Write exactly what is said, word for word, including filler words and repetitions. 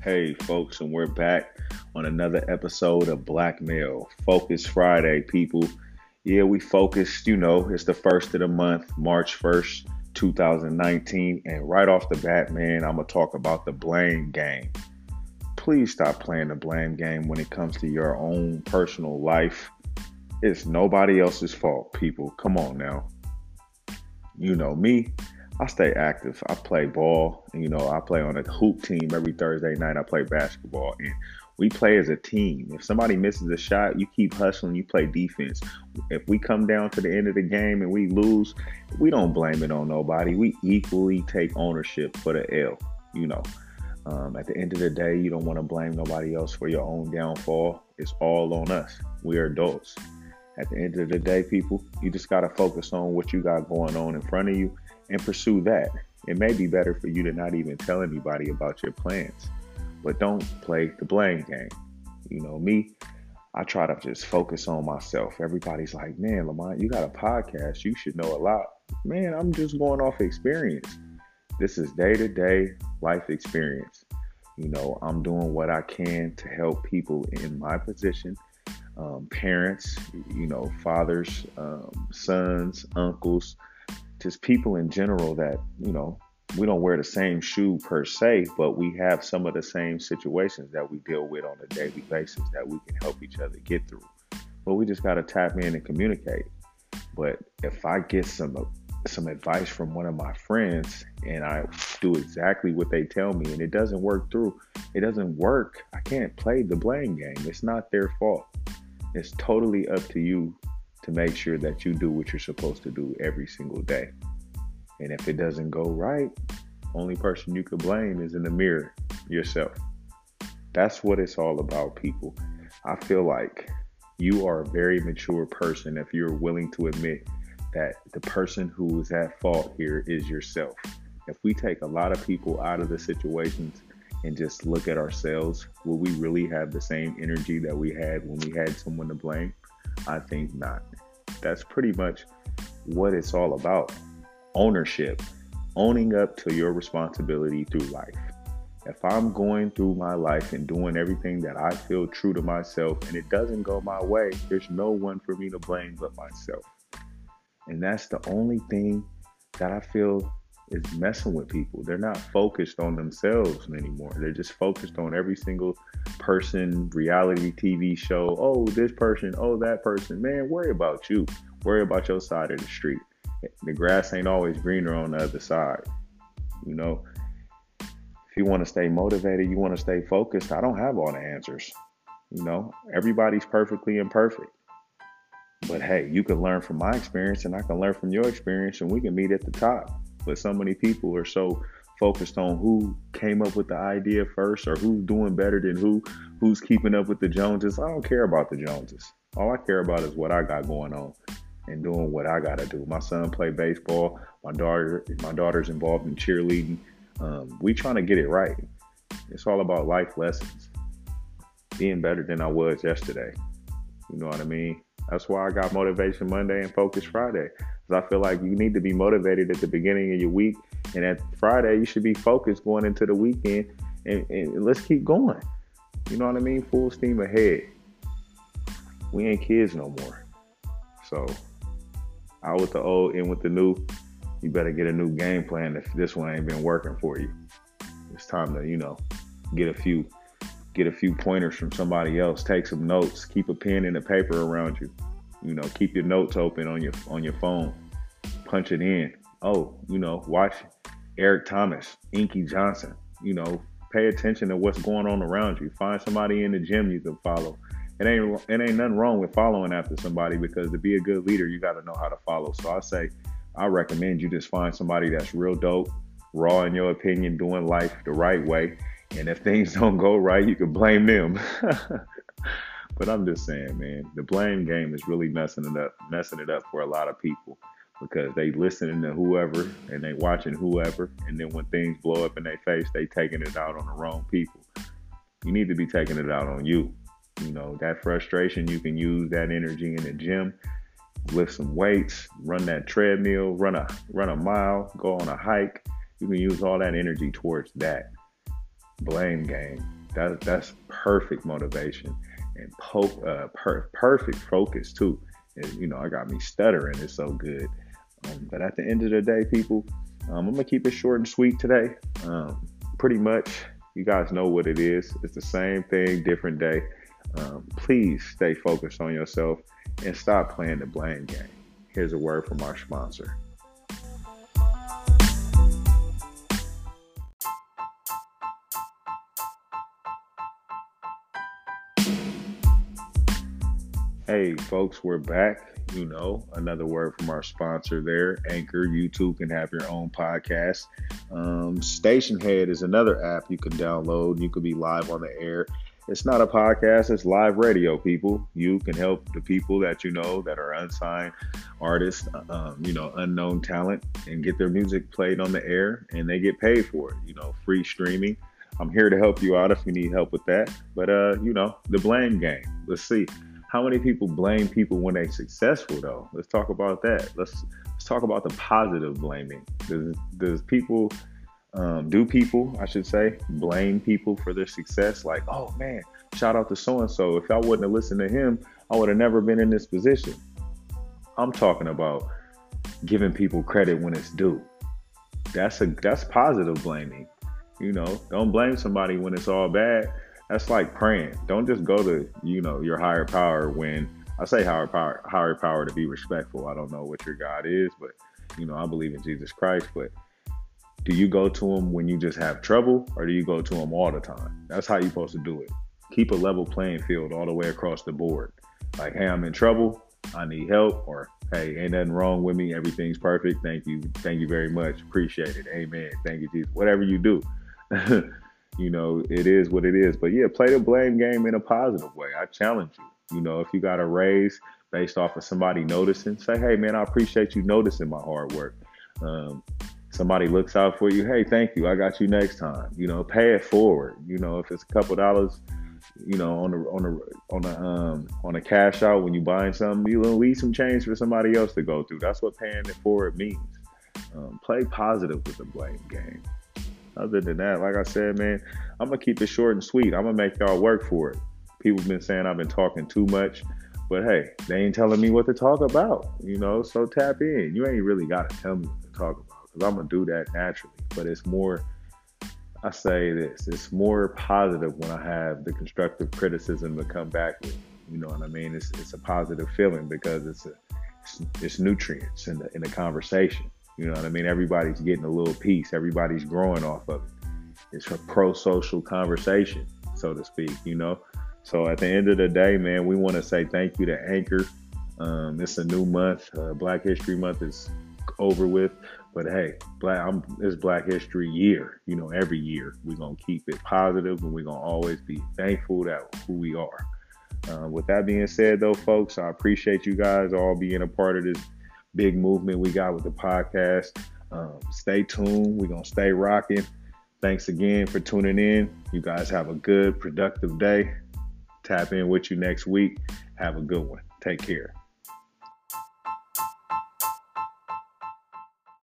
Hey folks, and we're back on another episode of Black Male Focus Friday, people. Yeah, we focused, you know, it's the first of the month, March first, two thousand nineteen, and right off the bat, man, I'm going to talk about the blame game. Please stop playing the blame game when it comes to your own personal life. It's nobody else's fault, people. Come on now. You know me. I stay active. I play ball. You know, I play on a hoop team every Thursday night. I play basketball. And we play as a team. If somebody misses a shot, you keep hustling. You play defense. If we come down to the end of the game and we lose, we don't blame it on nobody. We equally take ownership for the L. You know, um, at the end of the day, you don't want to blame nobody else for your own downfall. It's all on us. We are adults. At the end of the day, people, you just got to focus on what you got going on in front of you and pursue that. It may be better for you to not even tell anybody about your plans, but don't play the blame game. You know me, I try to just focus on myself. Everybody's like, man, Lamont, you got a podcast. You should know a lot. Man, I'm just going off experience. This is day-to-day life experience. You know, I'm doing what I can to help people in my position. Um, parents, you know, fathers, um, sons, uncles, just people in general that, you know, we don't wear the same shoe per se, but we have some of the same situations that we deal with on a daily basis that we can help each other get through. But we just got to tap in and communicate. But if I get some some advice from one of my friends and I do exactly what they tell me and it doesn't work through, it doesn't work. I can't play the blame game. It's not their fault. It's totally up to you to make sure that you do what you're supposed to do every single day. And if it doesn't go right, only person you could blame is in the mirror, yourself. That's what it's all about, people. I feel like you are a very mature person if you're willing to admit that the person who is at fault here is yourself. If we take a lot of people out of the situations and just look at ourselves, will we really have the same energy that we had when we had someone to blame? I think not. That's pretty much what it's all about. Ownership. Owning up to your responsibility through life. If I'm going through my life and doing everything that I feel true to myself and it doesn't go my way, there's no one for me to blame but myself. And that's the only thing that I feel is messing with people. They're not focused on themselves anymore. They're just focused on every single person, reality T V show. Oh, this person. Oh, that person. Man, worry about you. Worry about your side of the street. The grass ain't always greener on the other side. You know, if you want to stay motivated, you want to stay focused. I don't have all the answers. You know, everybody's perfectly imperfect. But hey, you can learn from my experience and I can learn from your experience and we can meet at the top. But so many people are so focused on who came up with the idea first or who's doing better than who, who's keeping up with the Joneses. I don't care about the Joneses. All I care about is what I got going on and doing what I got to do. My son play baseball. My daughter, my daughter's involved in cheerleading. Um, we trying to get it right. It's all about life lessons. Being better than I was yesterday. You know what I mean? That's why I got Motivation Monday and Focus Friday. Because I feel like you need to be motivated at the beginning of your week. And at Friday, you should be focused going into the weekend. And, and let's keep going. You know what I mean? Full steam ahead. We ain't kids no more. So, out with the old, in with the new. You better get a new game plan if this one ain't been working for you. It's time to, you know, get a few Get a few pointers from somebody else. Take some notes. Keep a pen and a paper around you. You know, keep your notes open on your on your phone. Punch it in. Oh, you know, watch Eric Thomas, Inky Johnson. You know, pay attention to what's going on around you. Find somebody in the gym you can follow. It ain't it ain't nothing wrong with following after somebody because to be a good leader, you got to know how to follow. So I say, I recommend you just find somebody that's real dope, raw in your opinion, doing life the right way. And if things don't go right, you can blame them. But I'm just saying, man, the blame game is really messing it up, messing it up for a lot of people because they listening to whoever and they watching whoever. And then when things blow up in their face, they taking it out on the wrong people. You need to be taking it out on you. You know, that frustration, you can use that energy in the gym, lift some weights, run that treadmill, run a, run a mile, go on a hike. You can use all that energy towards that. blame game. That that's perfect motivation and po- uh, per- perfect focus too. And, you know, I got me stuttering. It's so good. Um, but at the end of the day, people, um, I'm gonna keep it short and sweet today. Um, pretty much, you guys know what it is. It's the same thing, different day. Um, please stay focused on yourself and stop playing the blame game. Here's a word from our sponsor. Hey folks, we're back. You know, another word from our sponsor there, Anchor. You too can have your own podcast. Um, Stationhead is another app you can download. You can be live on the air. It's not a podcast, it's live radio, people. You can help the people that you know that are unsigned artists, um, you know, unknown talent, and get their music played on the air, and they get paid for it. You know, free streaming. I'm here to help you out if you need help with that. But, uh, you know, the blame game. Let's see. How many people blame people when they're successful, though? Let's talk about that. Let's let's talk about the positive blaming. Does, does people, um, do people, I should say, blame people for their success? Like, oh, man, shout out to so-and-so. If I wouldn't have listened to him, I would have never been in this position. I'm talking about giving people credit when it's due. That's a that's positive blaming. You know, don't blame somebody when it's all bad. That's like praying. Don't just go to, you know, your higher power when I say higher power, higher power to be respectful. I don't know what your God is, but, you know, I believe in Jesus Christ. But do you go to him when you just have trouble, or do you go to him all the time? That's how you're supposed to do it. Keep a level playing field all the way across the board. Like, hey, I'm in trouble. I need help. Or, hey, ain't nothing wrong with me. Everything's perfect. Thank you. Thank you very much. Appreciate it. Amen. Thank you, Jesus. Whatever you do. You know, it is what it is. But yeah, play the blame game in a positive way. I challenge you. You know, if you got a raise based off of somebody noticing, say, hey, man, I appreciate you noticing my hard work. Um, somebody looks out for you. Hey, thank you. I got you next time. You know, pay it forward. You know, if it's a couple dollars, you know, on the on the on the um on a cash out when you buying something, you will leave some change for somebody else to go through. That's what paying it forward means. Um, play positive with the blame game. Other than that, like I said, man, I'm going to keep it short and sweet. I'm going to make y'all work for it. People have been saying I've been talking too much, but hey, they ain't telling me what to talk about, you know, so tap in. You ain't really got to tell me what to talk about, because I'm going to do that naturally. But it's more, I say this, it's more positive when I have the constructive criticism to come back with, you know what I mean? It's it's a positive feeling, because it's a, it's, it's nutrients in the, in the conversation. You know what I mean? Everybody's getting a little piece. Everybody's growing off of it. It's a pro-social conversation, so to speak, you know? So at the end of the day, man, we want to say thank you to Anchor. Um, it's a new month. Uh, Black History Month is over with. But hey, black, I'm, it's Black History Year. You know, every year we're going to keep it positive, and we're going to always be thankful that who we are. Uh, with that being said, though, folks, I appreciate you guys all being a part of this big movement we got with the podcast. Um, stay tuned. We're going to stay rocking. Thanks again for tuning in. You guys have a good, productive day. Tap in with you next week. Have a good one. Take care.